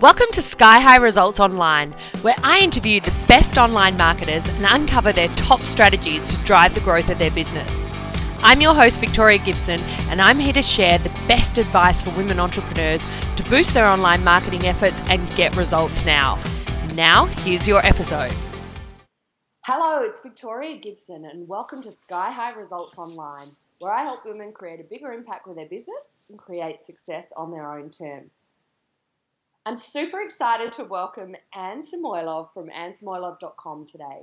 Welcome to Sky High Results Online, where I interview the best online marketers and uncover their top strategies to drive the growth of their business. I'm your host, Victoria Gibson, and I'm here to share the best advice for women entrepreneurs to boost their online marketing efforts and get results now. Now, here's your episode. Hello, it's Victoria Gibson, and welcome to Sky High Results Online, where I help women create a bigger impact with their business and create success on their own terms. I'm super excited to welcome Anne Samoylov from annesamoylov.com today.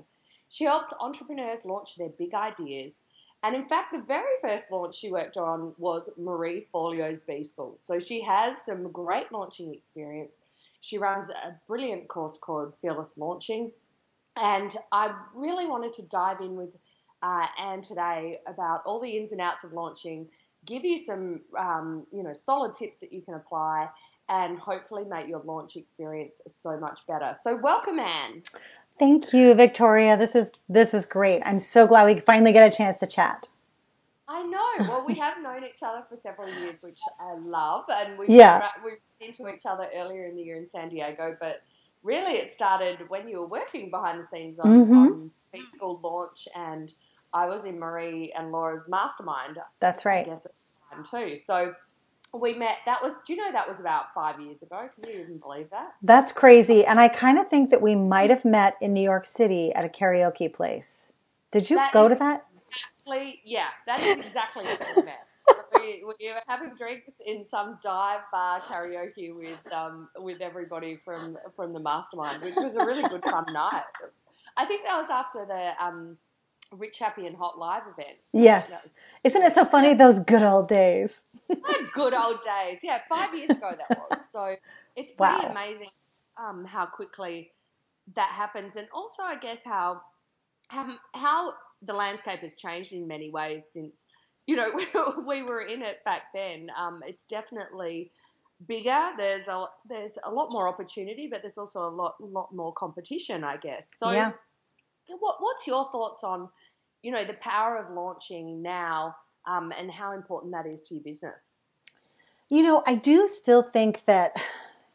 She helps entrepreneurs launch their big ideas, and in fact, the very first launch she worked on was Marie Forleo's B-School. So she has some great launching experience. She runs a brilliant course called Fearless Launching, and I really wanted to dive in with Anne today about all the ins and outs of launching, give you some solid tips that you can apply, and hopefully make your launch experience so much better. So welcome, Anne. Thank you, Victoria. This is great. I'm so glad we finally get a chance to chat. I know. Well, we have known each other for several years, which I love, and we've been into each other earlier in the year in San Diego. But really, it started when you were working behind the scenes on B-School launch, and I was in Marie and Laura's mastermind. That's right. I guess at the time too. So we met. That was about 5 years ago. Can you even believe that? That's crazy. And I kind of think that we might have met in New York City at a karaoke place. Did you go to that? Exactly. Yeah, that is exactly where we met. We were having drinks in some dive bar karaoke with everybody from the mastermind, which was a really good fun night. I think that was after the Rich, Happy, and Hot live event. Yes. Isn't it so funny, those good old days? Good old days. Yeah, 5 years ago that was. So it's pretty amazing how quickly that happens, and also I guess how the landscape has changed in many ways since, we were in it back then. It's definitely bigger. There's a lot more opportunity, but there's also a lot more competition, I guess. So yeah. What's your thoughts on, the power of launching now and how important that is to your business? I do still think that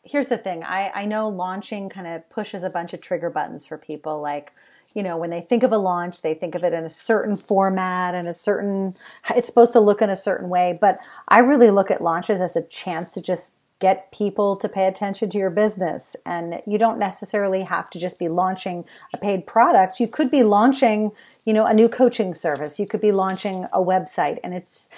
here's the thing. I know launching kind of pushes a bunch of trigger buttons for people. Like, when they think of a launch, they think of it in a certain format and it's supposed to look in a certain way. But I really look at launches as a chance to just get people to pay attention to your business. And you don't necessarily have to just be launching a paid product. You could be launching, a new coaching service. You could be launching a website. And it's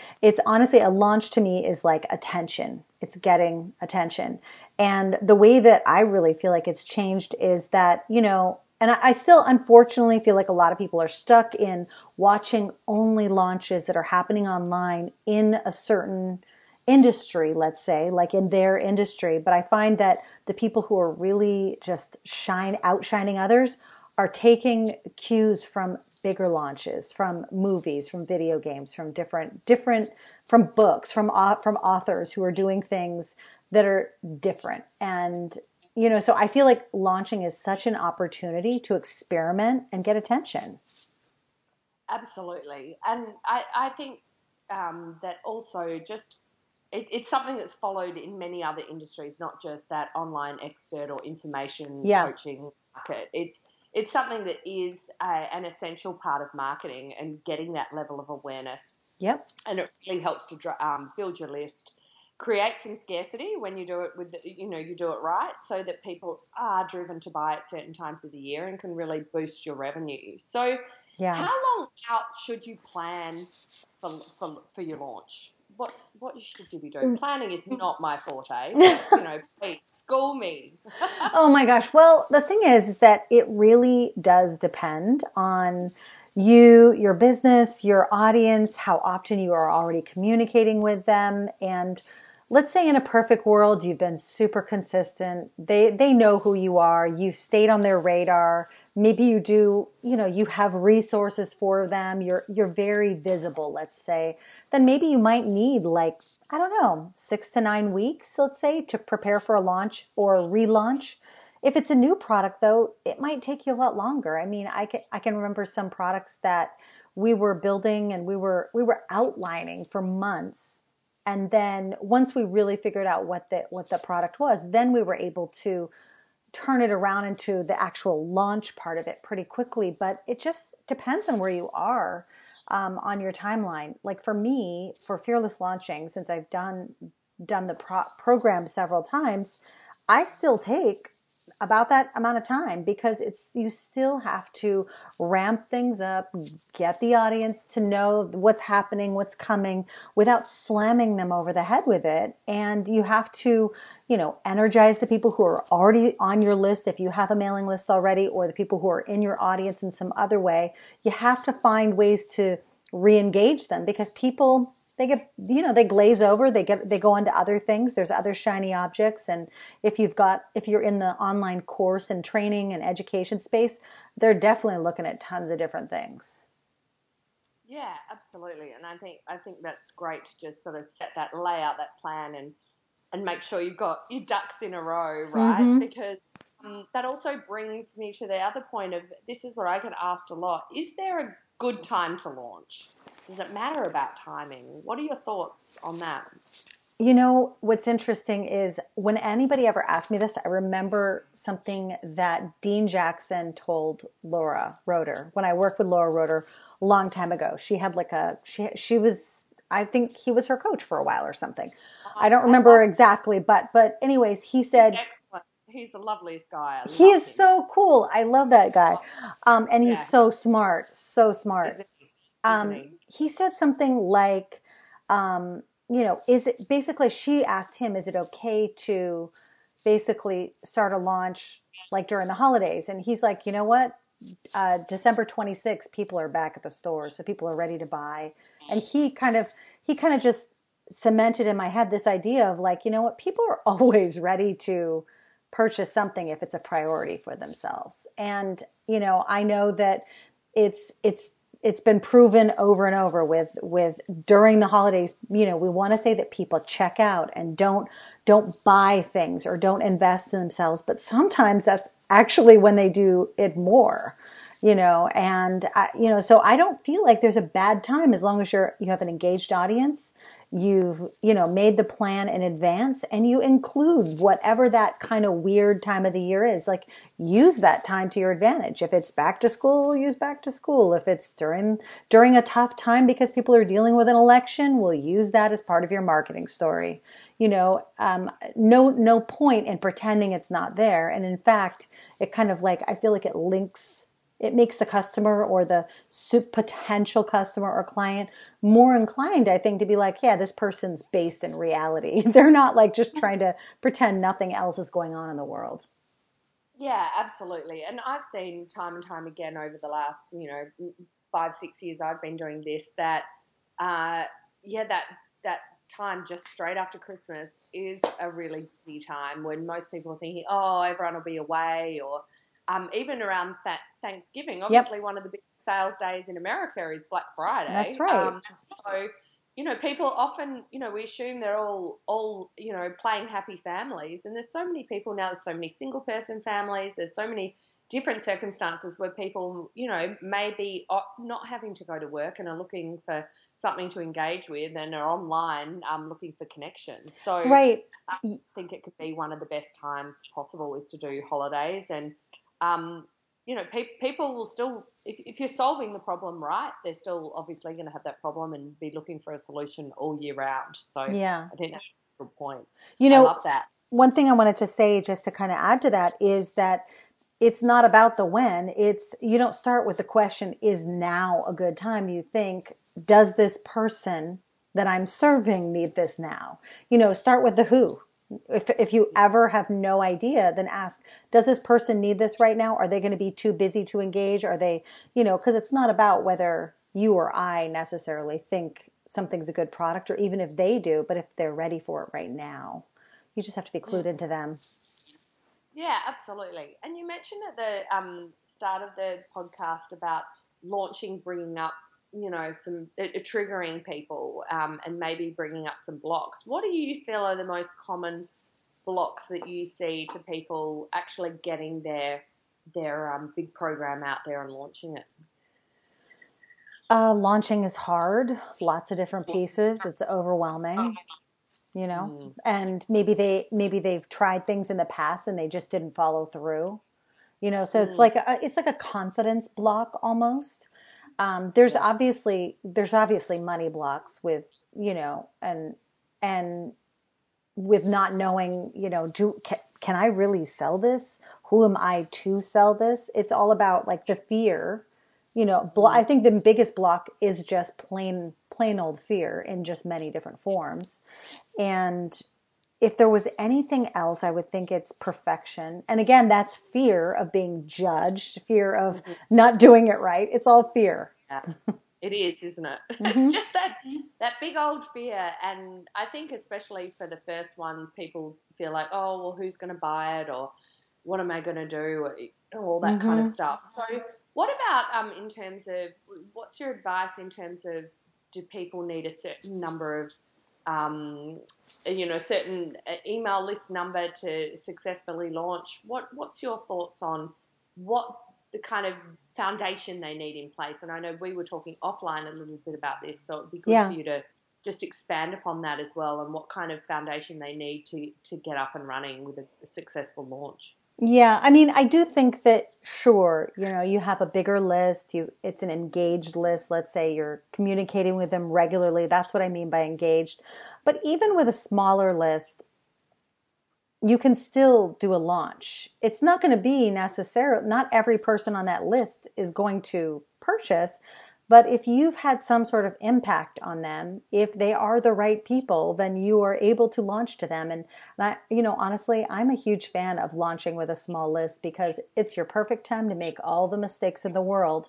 honestly, a launch to me is like attention. It's getting attention. And the way that I really feel like it's changed is that, and I still unfortunately feel like a lot of people are stuck in watching only launches that are happening online in a certain industry, let's say, like in their industry. But I find that the people who are really just outshining others are taking cues from bigger launches, from movies, from video games, from different, from books, from authors who are doing things that are different. And, so I feel like launching is such an opportunity to experiment and get attention. Absolutely. And I think that also just it's something that's followed in many other industries, not just that online expert or information coaching market. It's something that is an essential part of marketing and getting that level of awareness. Yep. And it really helps to build your list, create some scarcity when you do it with, you do it right, so that people are driven to buy at certain times of the year and can really boost your revenue. So how long out should you plan for your launch? What should you be doing? Planning is not my forte. Please school me. Oh my gosh. Well, the thing is that it really does depend on you, your business, your audience, how often you are already communicating with them. And let's say in a perfect world, you've been super consistent. They know who you are. You've stayed on their radar. Maybe you do, you have resources for them. You're very visible, let's say. Then maybe you might need 6 to 9 weeks, let's say, to prepare for a launch or a relaunch. If it's a new product though, it might take you a lot longer. I mean, I can remember some products that we were building and we were outlining for months. And then once we really figured out what the product was, then we were able to turn it around into the actual launch part of it pretty quickly. But it just depends on where you are on your timeline. Like for me, for Fearless Launching, since I've done the program several times, I still take about that amount of time, because it's, you still have to ramp things up, get the audience to know what's happening, what's coming, without slamming them over the head with it. And you have to, you know, energize the people who are already on your list, if you have a mailing list already, or the people who are in your audience in some other way. You have to find ways to re-engage them, because people, they get, you know, they glaze over, they go into other things. There's other shiny objects. And if you're in the online course and training and education space, they're definitely looking at tons of different things. Yeah, absolutely. And I think that's great to just sort of set that, lay out that plan and make sure you've got your ducks in a row, right? Mm-hmm. Because that also brings me to the other point of, this is where I get asked a lot, is there a good time to launch? Does it matter about timing? What are your thoughts on that? You know, what's interesting is when anybody ever asked me this, I remember something that Dean Jackson told Laura Roeder when I worked with Laura Roeder a long time ago. She had like a, she was, I think he was her coach for a while or something. I don't remember exactly, but anyways, he said, he's the loveliest guy. He is so cool. I love that guy. And he's so smart, so smart. He said something like, you know, is it basically, she asked him, is it okay to basically start a launch like during the holidays? And he's like, you know what? December 26th, people are back at the store. So people are ready to buy. And he kind of just cemented in my head this idea of like, you know what? People are always ready to purchase something if it's a priority for themselves. And, you know, I know that it's been proven over and over with during the holidays, you know, we want to say that people check out and don't buy things or don't invest in themselves, but sometimes that's actually when they do it more, you know. And you know, so I don't feel like there's a bad time, as long as you have an engaged audience. You've, you know, made the plan in advance, and you include whatever that kind of weird time of the year is. Like, use that time to your advantage. If it's back to school, use back to school. If it's during a tough time because people are dealing with an election, we'll use that as part of your marketing story. You know, no point in pretending it's not there. And in fact, it kind of like, I feel like it links. It makes the customer or the potential customer or client more inclined, I think, to be like, yeah, this person's based in reality. They're not like just trying to pretend nothing else is going on in the world. Yeah, absolutely. And I've seen time and time again over the last, you know, 5-6 years I've been doing this, that, that time just straight after Christmas is a really busy time when most people are thinking, oh, everyone will be away, or even around that Thanksgiving, obviously one of the big sales days in America is Black Friday. That's right. So, you know, people often, you know, we assume they're all, you know, playing happy families. And there's so many people now, there's so many single person families, there's so many different circumstances where people, you know, may be not having to go to work and are looking for something to engage with and are online looking for connection. So right. I think it could be one of the best times possible is to do holidays. And you know, people will still, if you're solving the problem right, they're still obviously going to have that problem and be looking for a solution all year round. So yeah, I think that's a good point. You know, I love that. One thing I wanted to say, just to kind of add to that, is that it's not about the when. It's, you don't start with the question, is now a good time? You think, does this person that I'm serving need this now? You know, start with the who. If you ever have no idea, then ask, does this person need this right now? Are they going to be too busy to engage? Are they, you know, because it's not about whether you or I necessarily think something's a good product, or even if they do, but if they're ready for it right now, you just have to be clued into them. Yeah, absolutely. And you mentioned at the start of the podcast about launching, bringing up, you know, some triggering people and maybe bringing up some blocks. What do you feel are the most common blocks that you see to people actually getting their big program out there and launching it? Launching is hard, lots of different pieces. It's overwhelming, you know, and maybe they've tried things in the past and they just didn't follow through, you know, so it's like a confidence block almost. There's obviously money blocks with, you know, and with not knowing, you know, can I really sell this? Who am I to sell this? It's all about like the fear, you know. I think the biggest block is just plain old fear in just many different forms. And if there was anything else, I would think it's perfection. And again, that's fear of being judged, fear of not doing it right. It's all fear. Yeah. It is, isn't it? Mm-hmm. It's just that big old fear. And I think especially for the first one, people feel like, oh, well, who's going to buy it, or what am I going to do, or all that kind of stuff. So what about in terms of, what's your advice in terms of, do people need a certain number of, you know, certain email list number to successfully launch? What's your thoughts on what the kind of foundation they need in place? And I know we were talking offline a little bit about this, so it'd be good for you to just expand upon that as well, and what kind of foundation they need to get up and running with a successful launch. Yeah, I mean, I do think that, sure, you know, you have a bigger list, it's an engaged list, let's say you're communicating with them regularly, that's what I mean by engaged. But even with a smaller list, you can still do a launch. It's not going to be necessarily, not every person on that list is going to purchase, but if you've had some sort of impact on them, if they are the right people, then you are able to launch to them. And I, you know, honestly, I'm a huge fan of launching with a small list, because it's your perfect time to make all the mistakes in the world.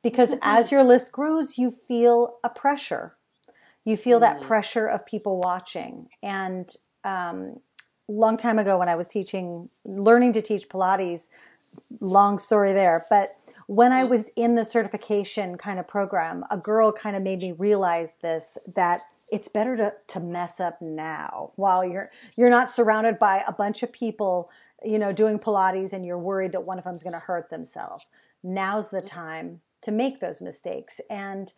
Because as your list grows, you feel a pressure. You feel that pressure of people watching. And long time ago when I was learning to teach Pilates, long story there, but when I was in the certification kind of program, a girl kind of made me realize this, that it's better to mess up now while you're not surrounded by a bunch of people, you know, doing Pilates and you're worried that one of them's going to hurt themselves. Now's the time to make those mistakes. And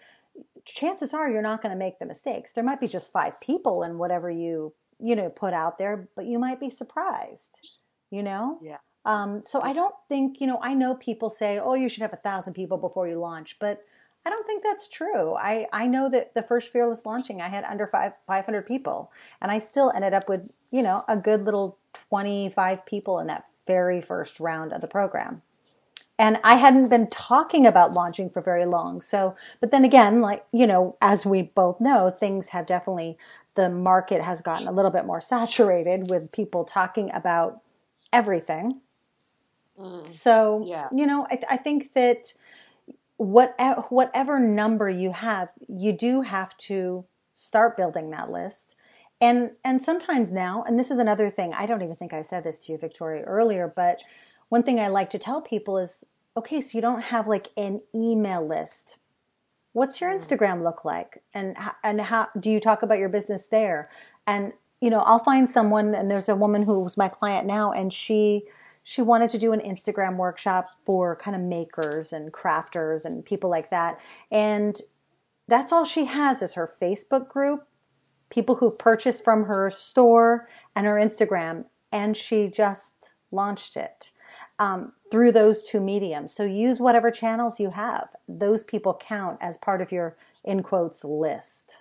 chances are you're not going to make the mistakes. There might be just 5 people in whatever you know, put out there, but you might be surprised, you know? Yeah. So I don't think, you know, I know people say, oh, you should have 1,000 people before you launch, but I don't think that's true. I know that the first Fearless Launching, I had under 500 people, and I still ended up with, you know, a good little 25 people in that very first round of the program. And I hadn't been talking about launching for very long. So, but then again, like, you know, as we both know, things have definitely, the market has gotten a little bit more saturated with people talking about everything. So, you know, I think that whatever number you have, you do have to start building that list. And sometimes now, and this is another thing, I don't even think I said this to you, Victoria, earlier, but one thing I like to tell people is, okay, so you don't have like an email list. What's your Instagram look like? And how do you talk about your business there? And, you know, I'll find someone, and there's a woman who's my client now, and she wanted to do an Instagram workshop for kind of makers and crafters and people like that. And that's all she has is her Facebook group, people who purchase from her store, and her Instagram. And she just launched it through those 2 mediums. So use whatever channels you have. Those people count as part of your, in quotes, list.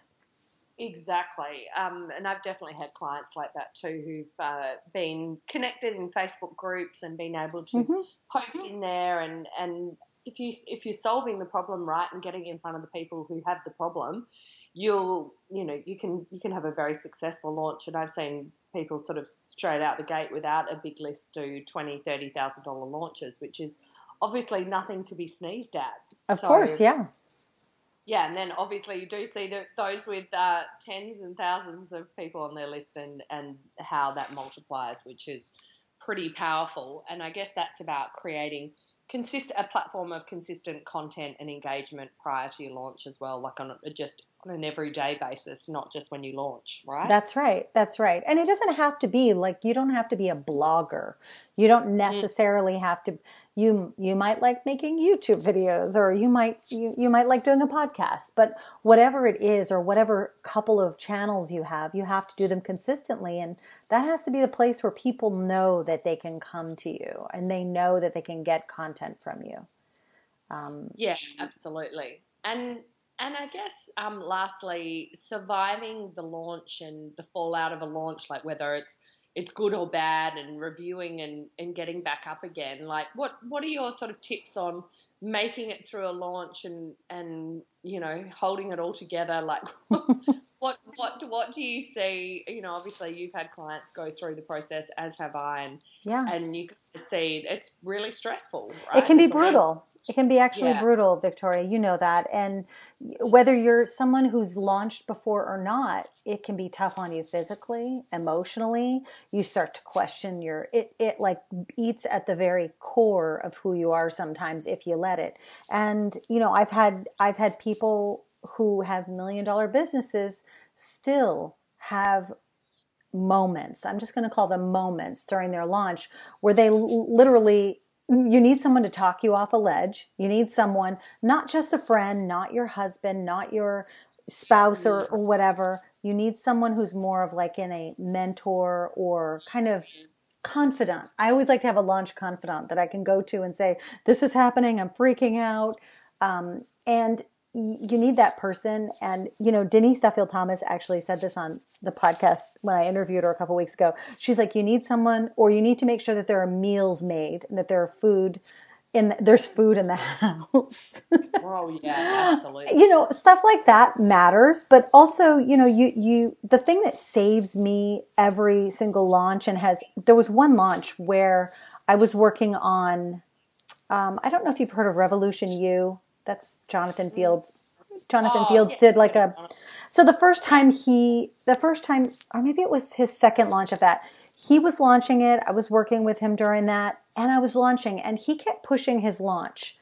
Exactly. And I've definitely had clients like that too, who've been connected in Facebook groups and been able to post in there. And if you're solving the problem right and getting in front of the people who have the problem, you can have a very successful launch. And I've seen people sort of straight out the gate without a big list do $20,000, $30,000 launches, which is obviously nothing to be sneezed at. Of course, yeah. Yeah, and then obviously you do see those with tens and thousands of people on their list and how that multiplies, which is pretty powerful. And I guess that's about creating a platform of consistent content and engagement prior to your launch as well, like on just an everyday basis, not just when you launch, right? That's right. That's right. And it doesn't have to be like, you don't have to be a blogger. You don't necessarily have to, you might like making YouTube videos, or you might like doing a podcast, but whatever it is, or whatever couple of channels you have to do them consistently. And that has to be the place where people know that they can come to you and they know that they can get content from you. Yeah, absolutely. And I guess lastly, surviving the launch and the fallout of a launch, like whether it's good or bad, and reviewing and getting back up again. Like what are your sort of tips on making it through a launch and you know, holding it all together? Like what do you see? You know, obviously you've had clients go through the process, as have I, and you can see it's really stressful, right? It can be brutal. It can be actually brutal, Victoria. You know that. And whether you're someone who's launched before or not, it can be tough on you physically, emotionally. You start to question it like eats at the very core of who you are sometimes if you let it. And, you know, I've had people who have $1 million businesses still have moments. I'm just going to call them moments during their launch where they literally, you need someone to talk you off a ledge. You need someone, not just a friend, not your husband, not your spouse or whatever. You need someone who's more of like in a mentor or kind of confidant. I always like to have a launch confidant that I can go to and say, this is happening, I'm freaking out. And you need that person. And, you know, Denise Duffield-Thomas actually said this on the podcast when I interviewed her a couple weeks ago. She's like, you need someone, or you need to make sure that there are meals made and that there are there's food in the house. Oh yeah, absolutely. You know, stuff like that matters, but also, you know, the thing that saves me every single launch, and there was one launch where I was working on, I don't know if you've heard of Revolution U. That's Jonathan Fields. Did like a, so the first time, or maybe it was his second launch of that, he was launching it. I was working with him during that, and I was launching, and he kept pushing his launch.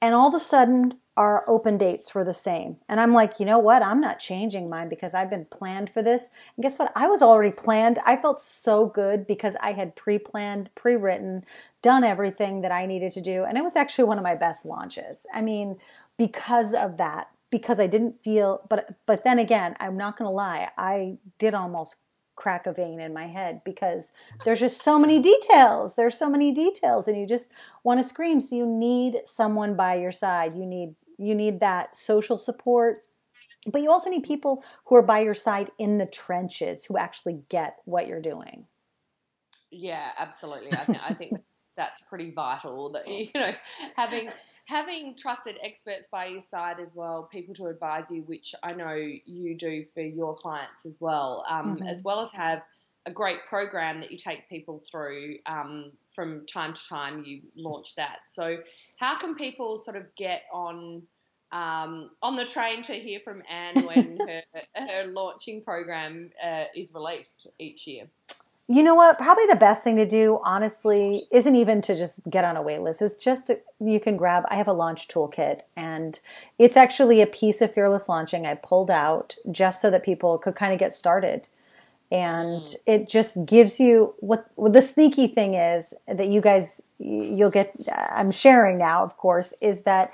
And all of a sudden our open dates were the same. And I'm like, you know what? I'm not changing mine because I've been planned for this. And guess what? I was already planned. I felt so good because I had pre-planned, pre-written, done everything that I needed to do. And it was actually one of my best launches. I mean, because of that, because I didn't feel, but then again, I'm not going to lie. I did almost crack a vein in my head because there's just so many details. There's so many details and you just want to scream. So you need someone by your side. You need that social support, but you also need people who are by your side in the trenches who actually get what you're doing. Yeah, absolutely. I think that's pretty vital, that, you know, having trusted experts by your side as well, people to advise you, which I know you do for your clients as well, as well as have a great program that you take people through from time to time. You launch that. So how can people sort of get on the train to hear from Anne when her launching program is released each year? You know what? Probably the best thing to do, honestly, isn't even to just get on a wait list. It's just, you can grab, I have a launch toolkit, and it's actually a piece of Fearless Launching I pulled out just so that people could kind of get started. And it just gives you what the sneaky thing is that you guys, you'll get, I'm sharing now, of course, is that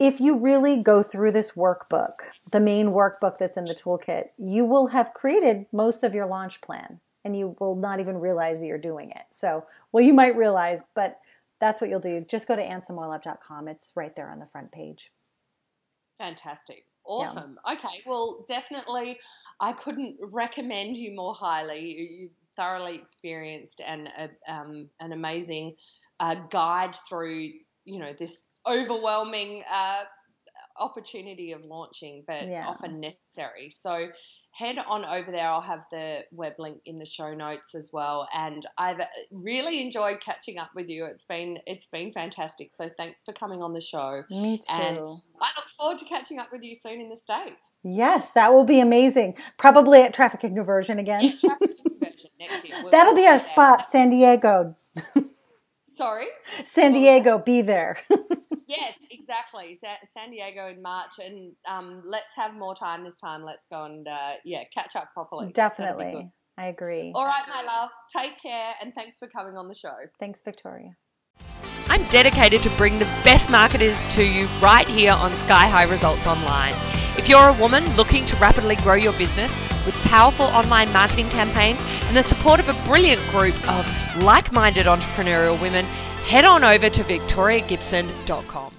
if you really go through this workbook, the main workbook that's in the toolkit, you will have created most of your launch plan. And you will not even realize that you're doing it. So, well, you might realize, but that's what you'll do. Just go to annesamoylov.com. It's right there on the front page. Fantastic. Awesome. Yeah. Okay. Well, definitely, I couldn't recommend you more highly. You thoroughly experienced and an amazing guide through, you know, this overwhelming opportunity of launching, but often necessary. So, head on over there. I'll have the web link in the show notes as well. And I've really enjoyed catching up with you. It's been fantastic. So thanks for coming on the show. Me too. And I look forward to catching up with you soon in the States. Yes, that will be amazing. Probably at Traffic and Conversion again. Traffic and Conversion next year. That'll be our spot, San Diego. Sorry? San Diego, be there. Yes, exactly. San Diego in March, and let's have more time this time. Let's go and, catch up properly. Definitely. I agree. All right, my love. Take care, and thanks for coming on the show. Thanks, Victoria. I'm dedicated to bring the best marketers to you right here on Sky High Results Online. If you're a woman looking to rapidly grow your business with powerful online marketing campaigns and the support of a brilliant group of like-minded entrepreneurial women, head on over to victoriagibson.com.